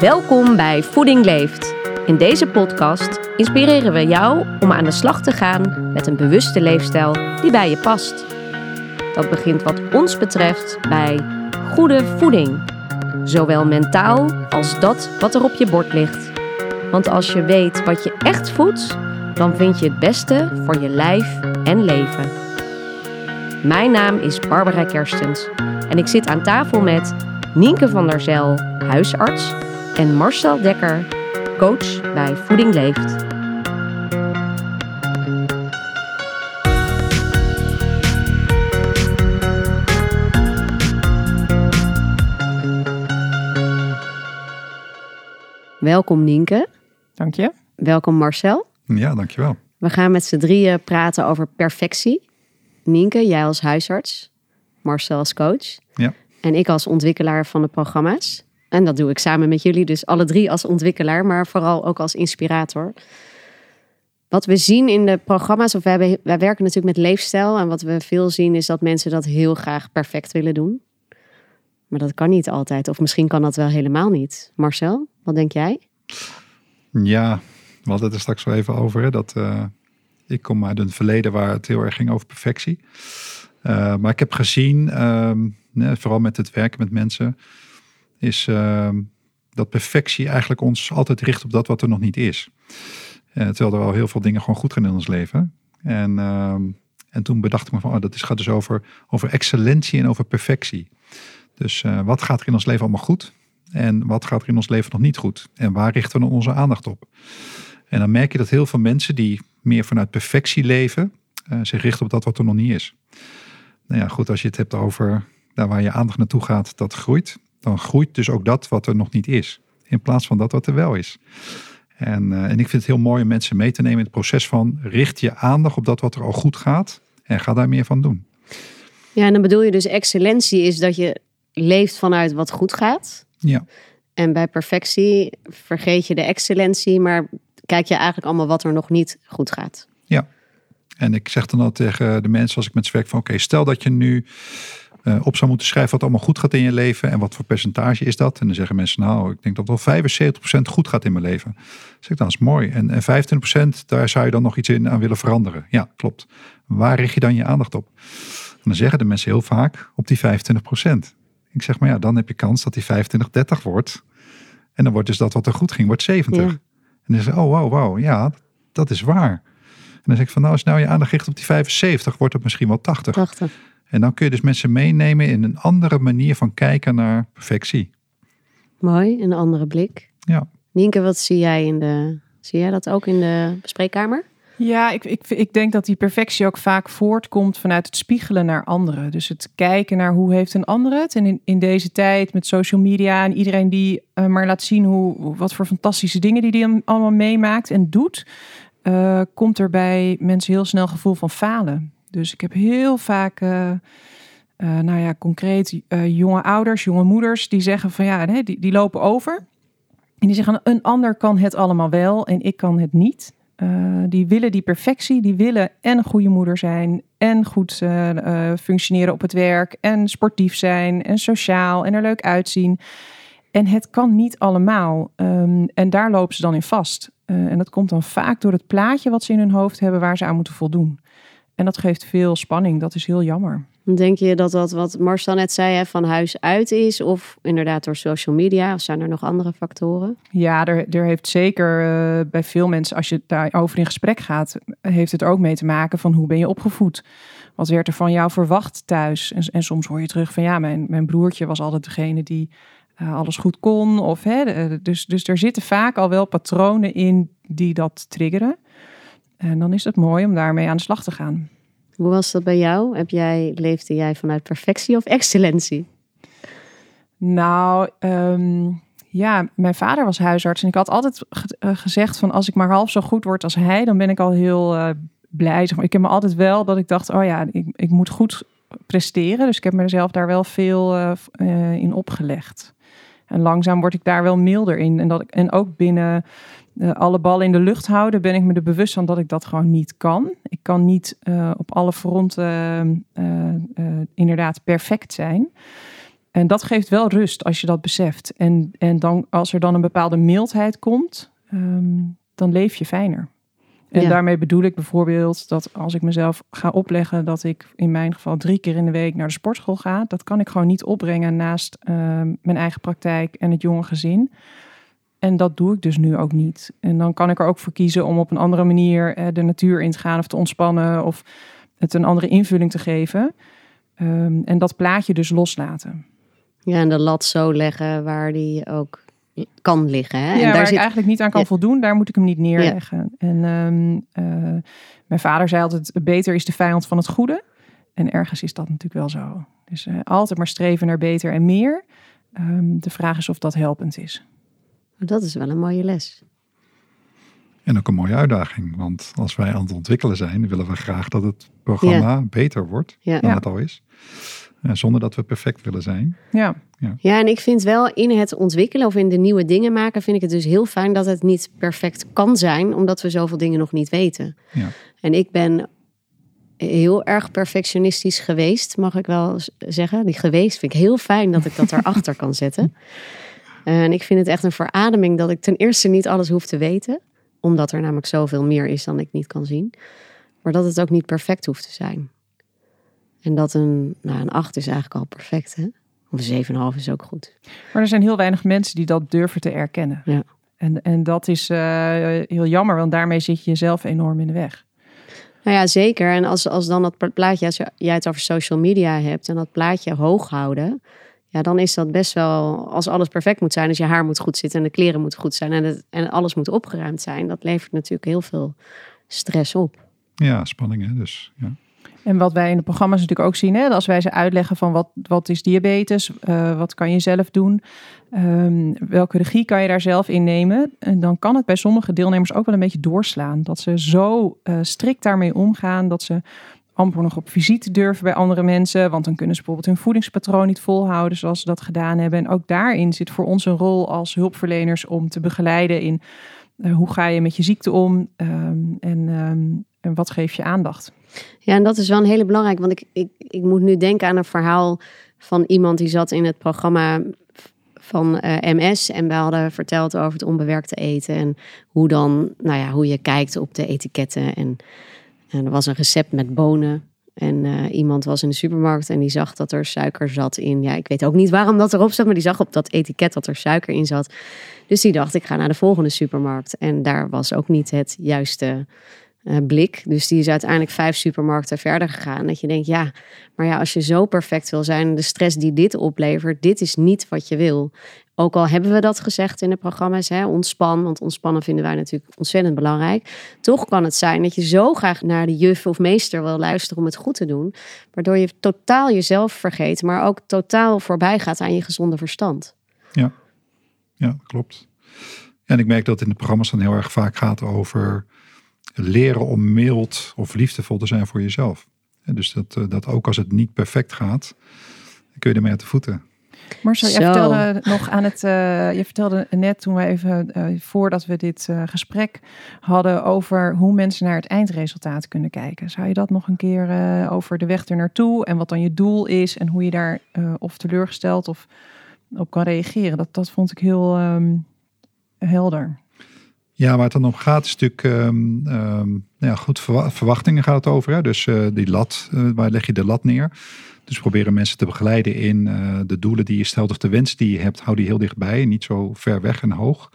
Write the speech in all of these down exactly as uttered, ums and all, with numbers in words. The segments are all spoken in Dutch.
Welkom bij Voeding Leeft. In deze podcast inspireren we jou om aan de slag te gaan met een bewuste leefstijl die bij je past. Dat begint wat ons betreft bij goede voeding. Zowel mentaal als dat wat er op je bord ligt. Want als je weet wat je echt voedt, dan vind je het beste voor je lijf en leven. Mijn naam is Barbara Kerstens en ik zit aan tafel met Nynke van der Zijl, huisarts, en Marcel Dekker, coach bij Voeding Leeft. Welkom Nynke. Dank je. Welkom Marcel. Ja, dankjewel. We gaan met z'n drieën praten over perfectie. Nynke, jij als huisarts, Marcel als coach, ja, en ik als ontwikkelaar van de programma's. En dat doe ik samen met jullie, dus alle drie als ontwikkelaar, maar vooral ook als inspirator. Wat we zien in de programma's, of wij, wij werken natuurlijk met leefstijl, en wat we veel zien is dat mensen dat heel graag perfect willen doen. Maar dat kan niet altijd, of misschien kan dat wel helemaal niet. Marcel, wat denk jij? Ja, we hadden het er straks wel even over, hè, dat... Uh... Ik kom uit een verleden waar het heel erg ging over perfectie. Uh, maar ik heb gezien, um, nee, vooral met het werken met mensen, is uh, dat perfectie eigenlijk ons altijd richt op dat wat er nog niet is. Uh, terwijl er al heel veel dingen gewoon goed gaan in ons leven. En, uh, en toen bedacht ik me van, oh, dat is, gaat dus over, over excellentie en over perfectie. Dus uh, wat gaat er in ons leven allemaal goed? En wat gaat er in ons leven nog niet goed? En waar richten we dan onze aandacht op? En dan merk je dat heel veel mensen die meer vanuit perfectie leven, uh, zich richten op dat wat er nog niet is. Nou ja, goed, als je het hebt over daar waar je aandacht naartoe gaat, dat groeit. Dan groeit dus ook dat wat er nog niet is, in plaats van dat wat er wel is. En, uh, en ik vind het heel mooi om mensen mee te nemen in het proces van richt je aandacht op dat wat er al goed gaat en ga daar meer van doen. Ja, en dan bedoel je dus excellentie is dat je leeft vanuit wat goed gaat. Ja. En bij perfectie vergeet je de excellentie, maar kijk je eigenlijk allemaal wat er nog niet goed gaat. Ja, en ik zeg dan al tegen de mensen als ik met ze werk van oké, okay, stel dat je nu uh, op zou moeten schrijven wat allemaal goed gaat in je leven en wat voor percentage is dat? En dan zeggen mensen nou, ik denk dat wel vijfenzeventig procent goed gaat in mijn leven. Zeg ik dan, is mooi. En, en vijfentwintig procent, daar zou je dan nog iets in aan willen veranderen. Ja, klopt. Waar richt je dan je aandacht op? En dan zeggen de mensen heel vaak op die vijfentwintig procent. Ik zeg maar ja, dan heb je kans dat die vijfentwintig, dertig wordt. En dan wordt dus dat wat er goed ging, wordt zeventig. Ja. En dan zeg ik, oh wow, wow, ja, dat is waar. En dan zeg ik van, nou, als nou je aandacht richt op die vijfenzeventig, wordt het misschien wel tachtig. tachtig. En dan kun je dus mensen meenemen in een andere manier van kijken naar perfectie. Mooi, een andere blik. Ja. Nynke, wat zie jij in de, zie jij dat ook in de spreekkamer? Ja, ik, ik, ik denk dat die perfectie ook vaak voortkomt vanuit het spiegelen naar anderen. Dus het kijken naar hoe heeft een ander het. En in, in deze tijd met social media en iedereen die uh, maar laat zien hoe, wat voor fantastische dingen die die allemaal meemaakt en doet, Uh, komt er bij mensen heel snel gevoel van falen. Dus ik heb heel vaak, Uh, uh, nou ja, concreet uh, jonge ouders, jonge moeders die zeggen van ja, nee, die, die lopen over. En die zeggen een ander kan het allemaal wel en ik kan het niet. Uh, die willen die perfectie, die willen en een goede moeder zijn en goed uh, uh, functioneren op het werk en sportief zijn en sociaal en er leuk uitzien. En het kan niet allemaal. Um, en daar lopen ze dan in vast. Uh, en dat komt dan vaak door het plaatje wat ze in hun hoofd hebben waar ze aan moeten voldoen. En dat geeft veel spanning, dat is heel jammer. Denk je dat dat wat Marcel net zei, hè, van huis uit is? Of inderdaad door social media? Of zijn er nog andere factoren? Ja, er, er heeft zeker uh, bij veel mensen, als je daarover in gesprek gaat, heeft het ook mee te maken van hoe ben je opgevoed? Wat werd er van jou verwacht thuis? En, en soms hoor je terug van ja, mijn, mijn broertje was altijd degene die uh, alles goed kon. Of, hè, dus, dus er zitten vaak al wel patronen in die dat triggeren. En dan is het mooi om daarmee aan de slag te gaan. Hoe was dat bij jou? Heb jij, leefde jij vanuit perfectie of excellentie? Nou, um, ja, mijn vader was huisarts. En ik had altijd ge- uh, gezegd van als ik maar half zo goed word als hij, dan ben ik al heel uh, blij. Zeg maar, ik heb me altijd wel dat ik dacht, oh ja, ik, ik moet goed presteren. Dus ik heb mezelf daar wel veel uh, uh, in opgelegd. En langzaam word ik daar wel milder in. En, dat ik, en ook binnen uh, alle ballen in de lucht houden ben ik me er bewust van dat ik dat gewoon niet kan. Ik kan niet uh, op alle fronten uh, uh, uh, inderdaad perfect zijn. En dat geeft wel rust als je dat beseft. En, en dan, als er dan een bepaalde mildheid komt, um, dan leef je fijner. En ja. daarmee bedoel ik bijvoorbeeld dat als ik mezelf ga opleggen dat ik in mijn geval drie keer in de week naar de sportschool ga. Dat kan ik gewoon niet opbrengen naast uh, mijn eigen praktijk en het jonge gezin. En dat doe ik dus nu ook niet. En dan kan ik er ook voor kiezen om op een andere manier uh, de natuur in te gaan of te ontspannen. Of het een andere invulling te geven. Um, en dat plaatje dus loslaten. Ja, en de lat zo leggen waar die ook... kan liggen. Hè? Ja, en daar waar zit... ik eigenlijk niet aan kan ja. voldoen, daar moet ik hem niet neerleggen. Ja. En um, uh, mijn vader zei altijd, beter is de vijand van het goede. En ergens is dat natuurlijk wel zo. Dus uh, altijd maar streven naar beter en meer. Um, de vraag is of dat helpend is. Dat is wel een mooie les. En ook een mooie uitdaging. Want als wij aan het ontwikkelen zijn, willen we graag dat het programma ja. beter wordt ja. dan ja. het al is. Zonder dat we perfect willen zijn. Ja. Ja. ja, en ik vind wel in het ontwikkelen of in de nieuwe dingen maken... vind ik het dus heel fijn dat het niet perfect kan zijn... omdat we zoveel dingen nog niet weten. Ja. En ik ben heel erg perfectionistisch geweest, mag ik wel zeggen. Die geweest vind ik heel fijn dat ik dat erachter kan zetten. En ik vind het echt een verademing dat ik ten eerste niet alles hoef te weten. Omdat er namelijk zoveel meer is dan ik niet kan zien. Maar dat het ook niet perfect hoeft te zijn. En dat een, nou een acht is eigenlijk al perfect, hè? Of een zeven komma vijf is ook goed. Maar er zijn heel weinig mensen die dat durven te erkennen. Ja. En, en dat is uh, heel jammer, want daarmee zit je jezelf enorm in de weg. Nou ja, zeker. En als, als dan dat plaatje, als jij het over social media hebt... en dat plaatje hoog houden... ja, dan is dat best wel... als alles perfect moet zijn, dus je haar moet goed zitten... en de kleren moeten goed zijn en, het, en alles moet opgeruimd zijn... dat levert natuurlijk heel veel stress op. Ja, spanning, hè? Dus, ja. En wat wij in de programma's natuurlijk ook zien... Hè, als wij ze uitleggen van wat, wat is diabetes... Uh, wat kan je zelf doen... Um, welke regie kan je daar zelf in nemen... en dan kan het bij sommige deelnemers ook wel een beetje doorslaan. Dat ze zo uh, strikt daarmee omgaan... dat ze amper nog op visite durven bij andere mensen... want dan kunnen ze bijvoorbeeld hun voedingspatroon niet volhouden... zoals ze dat gedaan hebben. En ook daarin zit voor ons een rol als hulpverleners... om te begeleiden in uh, hoe ga je met je ziekte om... Um, en, um, en wat geef je aandacht... Ja, en dat is wel een hele belangrijke, want ik, ik, ik moet nu denken aan een verhaal van iemand die zat in het programma van uh, M S. En we hadden verteld over het onbewerkte eten en hoe dan, nou ja, hoe je kijkt op de etiketten. En, en er was een recept met bonen en uh, iemand was in de supermarkt en die zag dat er suiker zat in. Ja, ik weet ook niet waarom dat erop zat, maar die zag op dat etiket dat er suiker in zat. Dus die dacht, ik ga naar de volgende supermarkt. En daar was ook niet het juiste... Uh, blik. Dus die is uiteindelijk vijf supermarkten verder gegaan. Dat je denkt, ja, maar ja, als je zo perfect wil zijn... de stress die dit oplevert, dit is niet wat je wil. Ook al hebben we dat gezegd in de programma's, hè, ontspan. Want ontspannen vinden wij natuurlijk ontzettend belangrijk. Toch kan het zijn dat je zo graag naar de juf of meester wil luisteren... om het goed te doen, waardoor je totaal jezelf vergeet... maar ook totaal voorbij gaat aan je gezonde verstand. Ja, ja, klopt. En ik merk dat het in de programma's dan heel erg vaak gaat over... leren om mild of liefdevol te zijn voor jezelf. En dus dat, dat ook als het niet perfect gaat, kun je ermee uit de voeten. Marcel, jij vertelde nog aan het. Uh, je vertelde net toen we even uh, voordat we dit uh, gesprek hadden over hoe mensen naar het eindresultaat kunnen kijken. Zou je dat nog een keer uh, over de weg ernaartoe en wat dan je doel is en hoe je daar uh, of teleurgesteld of op kan reageren? Dat, dat vond ik heel um, helder. Ja, waar het dan om gaat is natuurlijk, um, um, ja, goed, verwachtingen gaat het over. Hè? Dus uh, die lat, uh, waar leg je de lat neer? Dus proberen mensen te begeleiden in uh, de doelen die je stelt of de wens die je hebt, hou die heel dichtbij, niet zo ver weg en hoog.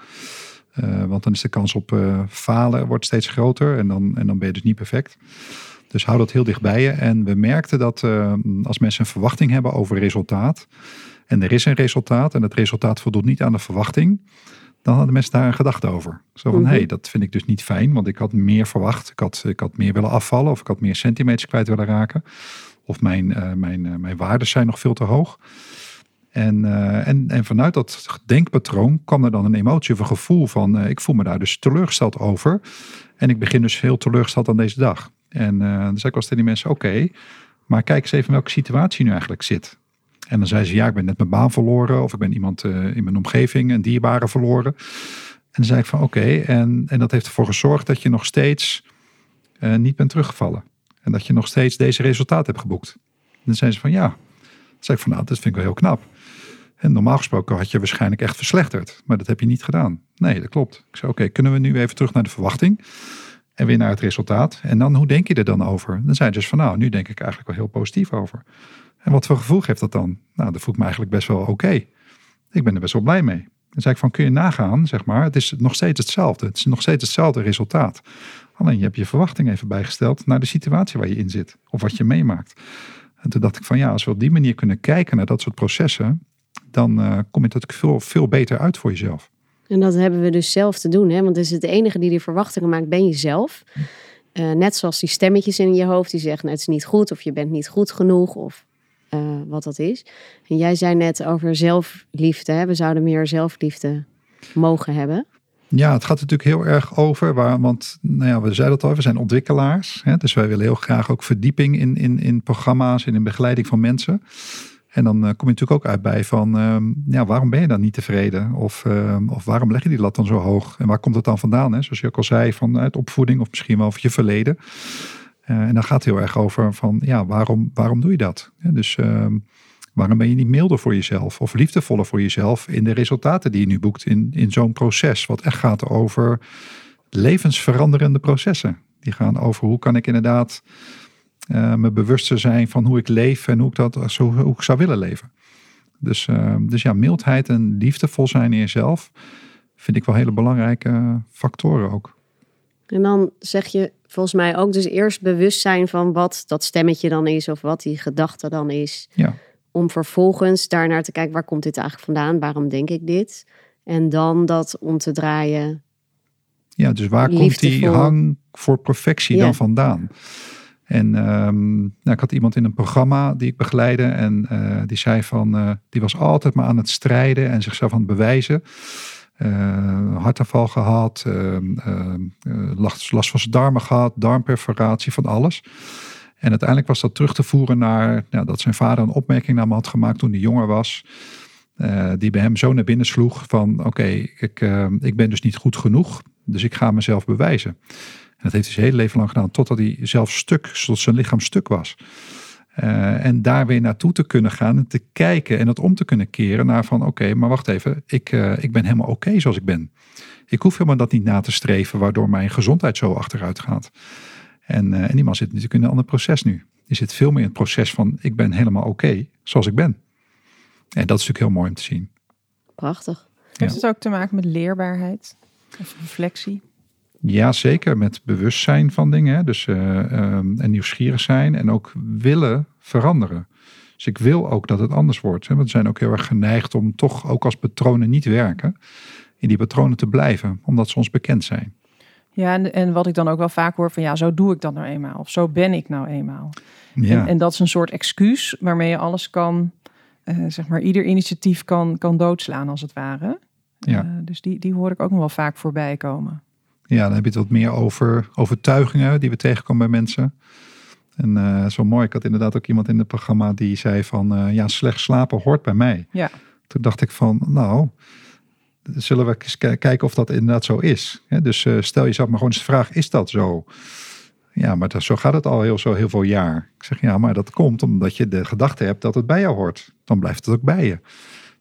Uh, want dan is de kans op uh, falen wordt steeds groter en dan, en dan ben je dus niet perfect. Dus hou dat heel dichtbij je. En we merkten dat uh, als mensen een verwachting hebben over resultaat, en er is een resultaat en het resultaat voldoet niet aan de verwachting, dan hadden mensen daar een gedachte over. Zo van, mm-hmm. hey, dat vind ik dus niet fijn, want ik had meer verwacht. Ik had, ik had meer willen afvallen of ik had meer centimeters kwijt willen raken. Of mijn, uh, mijn, uh, mijn waarden zijn nog veel te hoog. En, uh, en, en vanuit dat denkpatroon kwam er dan een emotie of een gevoel van... Uh, ik voel me daar dus teleurgesteld over. En ik begin dus heel teleurgesteld aan deze dag. En uh, dan zei ik wel tegen die mensen, oké, okay, maar kijk eens even welke situatie je nu eigenlijk zit. En dan zei ze, ja, ik ben net mijn baan verloren. Of ik ben iemand uh, in mijn omgeving, een dierbare verloren. En dan zei ik van, oké. Okay, en, en dat heeft ervoor gezorgd dat je nog steeds uh, niet bent teruggevallen. En dat je nog steeds deze resultaat hebt geboekt. En dan zei ze van, ja. Dan zei ik van, nou, dat vind ik wel heel knap. En normaal gesproken had je waarschijnlijk echt verslechterd. Maar dat heb je niet gedaan. Nee, dat klopt. Ik zei, oké, okay, kunnen we nu even terug naar de verwachting? En weer naar het resultaat. En dan, hoe denk je er dan over? Dan zei ze dus van, nou, nu denk ik eigenlijk wel heel positief over. En wat voor gevoel geeft dat dan? Nou, dat voelt me eigenlijk best wel oké. Okay. Ik ben er best wel blij mee. Dan zei ik van, kun je nagaan, zeg maar. Het is nog steeds hetzelfde. Het is nog steeds hetzelfde resultaat. Alleen, je hebt je verwachting even bijgesteld naar de situatie waar je in zit. Of wat je meemaakt. En toen dacht ik van, ja, als we op die manier kunnen kijken naar dat soort processen, dan uh, kom je dat veel, veel beter uit voor jezelf. En dat hebben we dus zelf te doen, hè? Want het is het enige die die verwachtingen maakt, ben je zelf. Uh, net zoals die stemmetjes in je hoofd die zeggen, nou, het is niet goed, of je bent niet goed genoeg, of uh, wat dat is. En jij zei net over zelfliefde, hè? We zouden meer zelfliefde mogen hebben. Ja, het gaat natuurlijk heel erg over, waar, want nou ja, we zeiden dat al, we zijn ontwikkelaars. Hè? Dus wij willen heel graag ook verdieping in, in, in programma's en in begeleiding van mensen. En dan kom je natuurlijk ook uit bij van, uh, ja, waarom ben je dan niet tevreden? Of, uh, of waarom leg je die lat dan zo hoog? En waar komt dat dan vandaan? Hè? Zoals je ook al zei, vanuit opvoeding of misschien wel van je verleden. Uh, en dan gaat het heel erg over van, ja, waarom, waarom doe je dat? Ja, dus uh, waarom ben je niet milder voor jezelf? Of liefdevoller voor jezelf in de resultaten die je nu boekt in, in zo'n proces? Wat echt gaat over levensveranderende processen. Die gaan over, hoe kan ik inderdaad Uh, me bewust te zijn van hoe ik leef en hoe ik, dat, zo, hoe ik zou willen leven. Dus, uh, dus ja, mildheid en liefdevol zijn in jezelf vind ik wel hele belangrijke factoren ook. En dan zeg je volgens mij ook dus eerst bewust zijn van wat dat stemmetje dan is of wat die gedachte dan is. Ja. Om vervolgens daarnaar te kijken, waar komt dit eigenlijk vandaan? Waarom denk ik dit? En dan dat om te draaien. Ja, dus waar liefdevol komt die hang voor perfectie, ja, dan vandaan? En um, nou, ik had iemand in een programma die ik begeleidde en uh, die zei van, uh, die was altijd maar aan het strijden en zichzelf aan het bewijzen. Uh, hartaanval gehad, uh, uh, last, last van zijn darmen gehad, darmperforatie, van alles. En uiteindelijk was dat terug te voeren naar, nou, dat zijn vader een opmerking naar me had gemaakt toen hij jonger was. Uh, die bij hem zo naar binnen sloeg van, oké, okay, ik, uh, ik ben dus niet goed genoeg, dus ik ga mezelf bewijzen. En dat heeft hij zijn hele leven lang gedaan, totdat hij zelf stuk, tot zijn lichaam stuk was. Uh, en daar weer naartoe te kunnen gaan en te kijken en dat om te kunnen keren naar van, oké, okay, maar wacht even, ik, uh, ik ben helemaal oké okay zoals ik ben. Ik hoef helemaal dat niet na te streven, waardoor mijn gezondheid zo achteruit gaat. En, uh, en die man zit natuurlijk in een ander proces nu. Die zit veel meer in het proces van, ik ben helemaal oké okay zoals ik ben. En dat is natuurlijk heel mooi om te zien. Prachtig. Ja. Heeft het ook te maken met leerbaarheid of reflectie? Ja, zeker. Met bewustzijn van dingen. Dus, uh, um, en nieuwsgierig zijn. En ook willen veranderen. Dus ik wil ook dat het anders wordt. Hè? Want we zijn ook heel erg geneigd om toch ook als patronen niet werken. In die patronen te blijven. Omdat ze ons bekend zijn. Ja, en, en wat ik dan ook wel vaak hoor van, ja, zo doe ik dat nou eenmaal. Of zo ben ik nou eenmaal. Ja. En, en dat is een soort excuus waarmee je alles kan, uh, zeg maar, ieder initiatief kan, kan doodslaan als het ware. Ja. Uh, dus die, die hoor ik ook nog wel vaak voorbij komen. Ja, dan heb je het wat meer over overtuigingen die we tegenkomen bij mensen. En uh, zo mooi, ik had inderdaad ook iemand in het programma die zei van, uh, ja, slecht slapen hoort bij mij. Ja. Toen dacht ik van, nou, zullen we eens k- kijken of dat inderdaad zo is. Hè? Dus uh, stel jezelf maar gewoon eens de vraag, is dat zo? Ja, maar dat, zo gaat het al heel, zo heel veel jaar. Ik zeg, ja, maar dat komt omdat je de gedachte hebt dat het bij jou hoort. Dan blijft het ook bij je.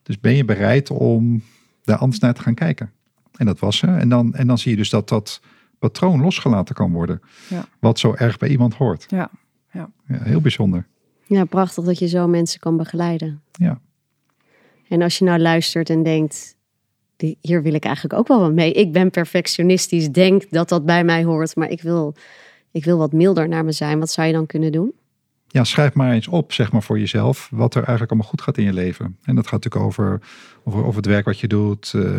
Dus ben je bereid om daar anders naar te gaan kijken? En dat was ze. En dan, en dan zie je dus dat dat patroon losgelaten kan worden. Ja. Wat zo erg bij iemand hoort. Ja. Ja. Ja, heel bijzonder. Ja, prachtig dat je zo mensen kan begeleiden. Ja. En als je nou luistert en denkt, hier wil ik eigenlijk ook wel wat mee. Ik ben perfectionistisch, denk dat dat bij mij hoort. Maar ik wil, ik wil wat milder naar me zijn. Wat zou je dan kunnen doen? Ja, schrijf maar eens op, zeg maar, voor jezelf, wat er eigenlijk allemaal goed gaat in je leven. En dat gaat natuurlijk over, over, over het werk wat je doet, uh,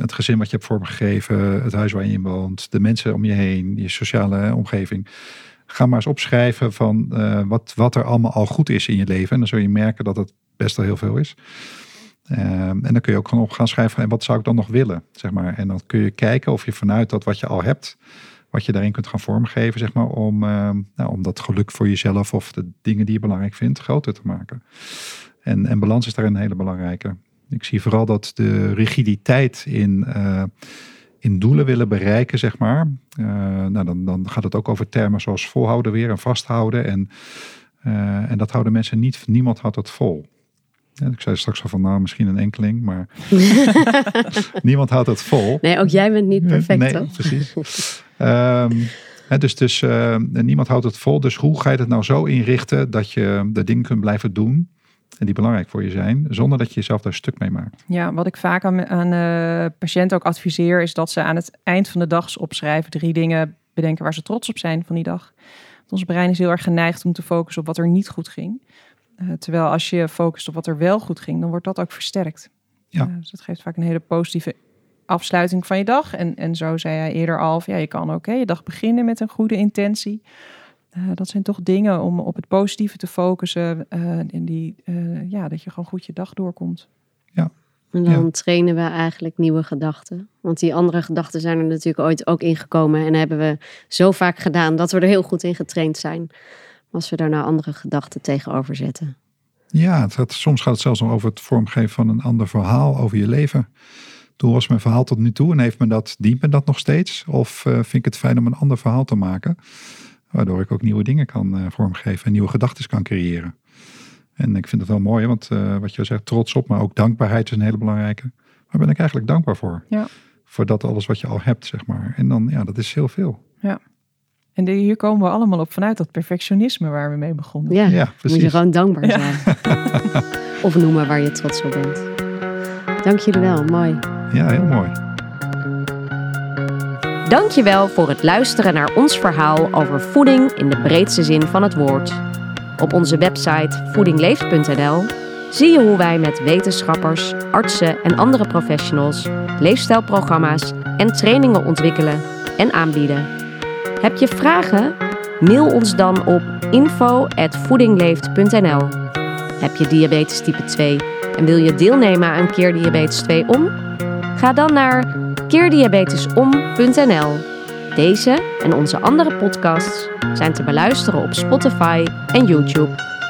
het gezin wat je hebt vormgegeven, het huis waar je in woont, de mensen om je heen, je sociale omgeving. Ga maar eens opschrijven van uh, wat, wat er allemaal al goed is in je leven. En dan zul je merken dat het best wel heel veel is. Uh, en dan kun je ook gewoon op gaan schrijven van, wat zou ik dan nog willen, zeg maar. En dan kun je kijken of je vanuit dat wat je al hebt, wat je daarin kunt gaan vormgeven, zeg maar, om, uh, nou, om dat geluk voor jezelf of de dingen die je belangrijk vindt groter te maken. En, en balans is daar een hele belangrijke. Ik zie vooral dat de rigiditeit in, uh, in doelen willen bereiken, zeg maar. Uh, nou, dan, dan gaat het ook over termen zoals volhouden weer en vasthouden. En, uh, en dat houden mensen niet, niemand houdt dat vol. Ja, ik zei straks al van, nou, misschien een enkeling, maar niemand houdt dat vol. Nee, ook jij bent niet perfect, nee, toch? Nee, precies. um, He, dus dus uh, niemand houdt het vol. Dus hoe ga je het nou zo inrichten dat je de dingen kunt blijven doen en die belangrijk voor je zijn, zonder dat je jezelf daar stuk mee maakt? Ja, wat ik vaak aan, aan uh, patiënten ook adviseer is dat ze aan het eind van de dag opschrijven drie dingen bedenken waar ze trots op zijn van die dag. Want ons brein is heel erg geneigd om te focussen op wat er niet goed ging. Uh, terwijl als je focust op wat er wel goed ging, dan wordt dat ook versterkt. Ja. Uh, dus dat geeft vaak een hele positieve afsluiting van je dag. En, en zo zei hij eerder al, van, ja, je kan ook hè, je dag beginnen met een goede intentie. Uh, dat zijn toch dingen om op het positieve te focussen. Uh, en die, uh, ja, dat je gewoon goed je dag doorkomt. Ja. En dan ja. trainen we eigenlijk nieuwe gedachten. Want die andere gedachten zijn er natuurlijk ooit ook ingekomen. En hebben we zo vaak gedaan dat we er heel goed in getraind zijn. Als we daarna andere gedachten tegenover zetten. Ja, het gaat, soms gaat het zelfs nog over het vormgeven van een ander verhaal over je leven. Toen was mijn verhaal tot nu toe en heeft men dat, dient men dat nog steeds? Of uh, vind ik het fijn om een ander verhaal te maken? Waardoor ik ook nieuwe dingen kan uh, vormgeven en nieuwe gedachten kan creëren. En ik vind dat wel mooi, want uh, wat je zegt, trots op, maar ook dankbaarheid is een hele belangrijke. Waar ben ik eigenlijk dankbaar voor? Ja. Voor dat alles wat je al hebt, zeg maar. En dan, ja, dat is heel veel. Ja. En hier komen we allemaal op vanuit dat perfectionisme waar we mee begonnen. Ja, ja precies. Moet je gewoon dankbaar zijn. Ja. Of noemen waar je trots op bent. Dank jullie wel, mooi. Ja, heel mooi. Dank je wel voor het luisteren naar ons verhaal over voeding in de breedste zin van het woord. Op onze website voeding leeft punt n l zie je hoe wij met wetenschappers, artsen en andere professionals leefstijlprogramma's en trainingen ontwikkelen en aanbieden. Heb je vragen? Mail ons dan op info at voedingleeft punt n l. Heb je diabetes type twee en wil je deelnemen aan Keer Diabetes twee Om? Ga dan naar keer diabetes om punt n l. Deze en onze andere podcasts zijn te beluisteren op Spotify en YouTube.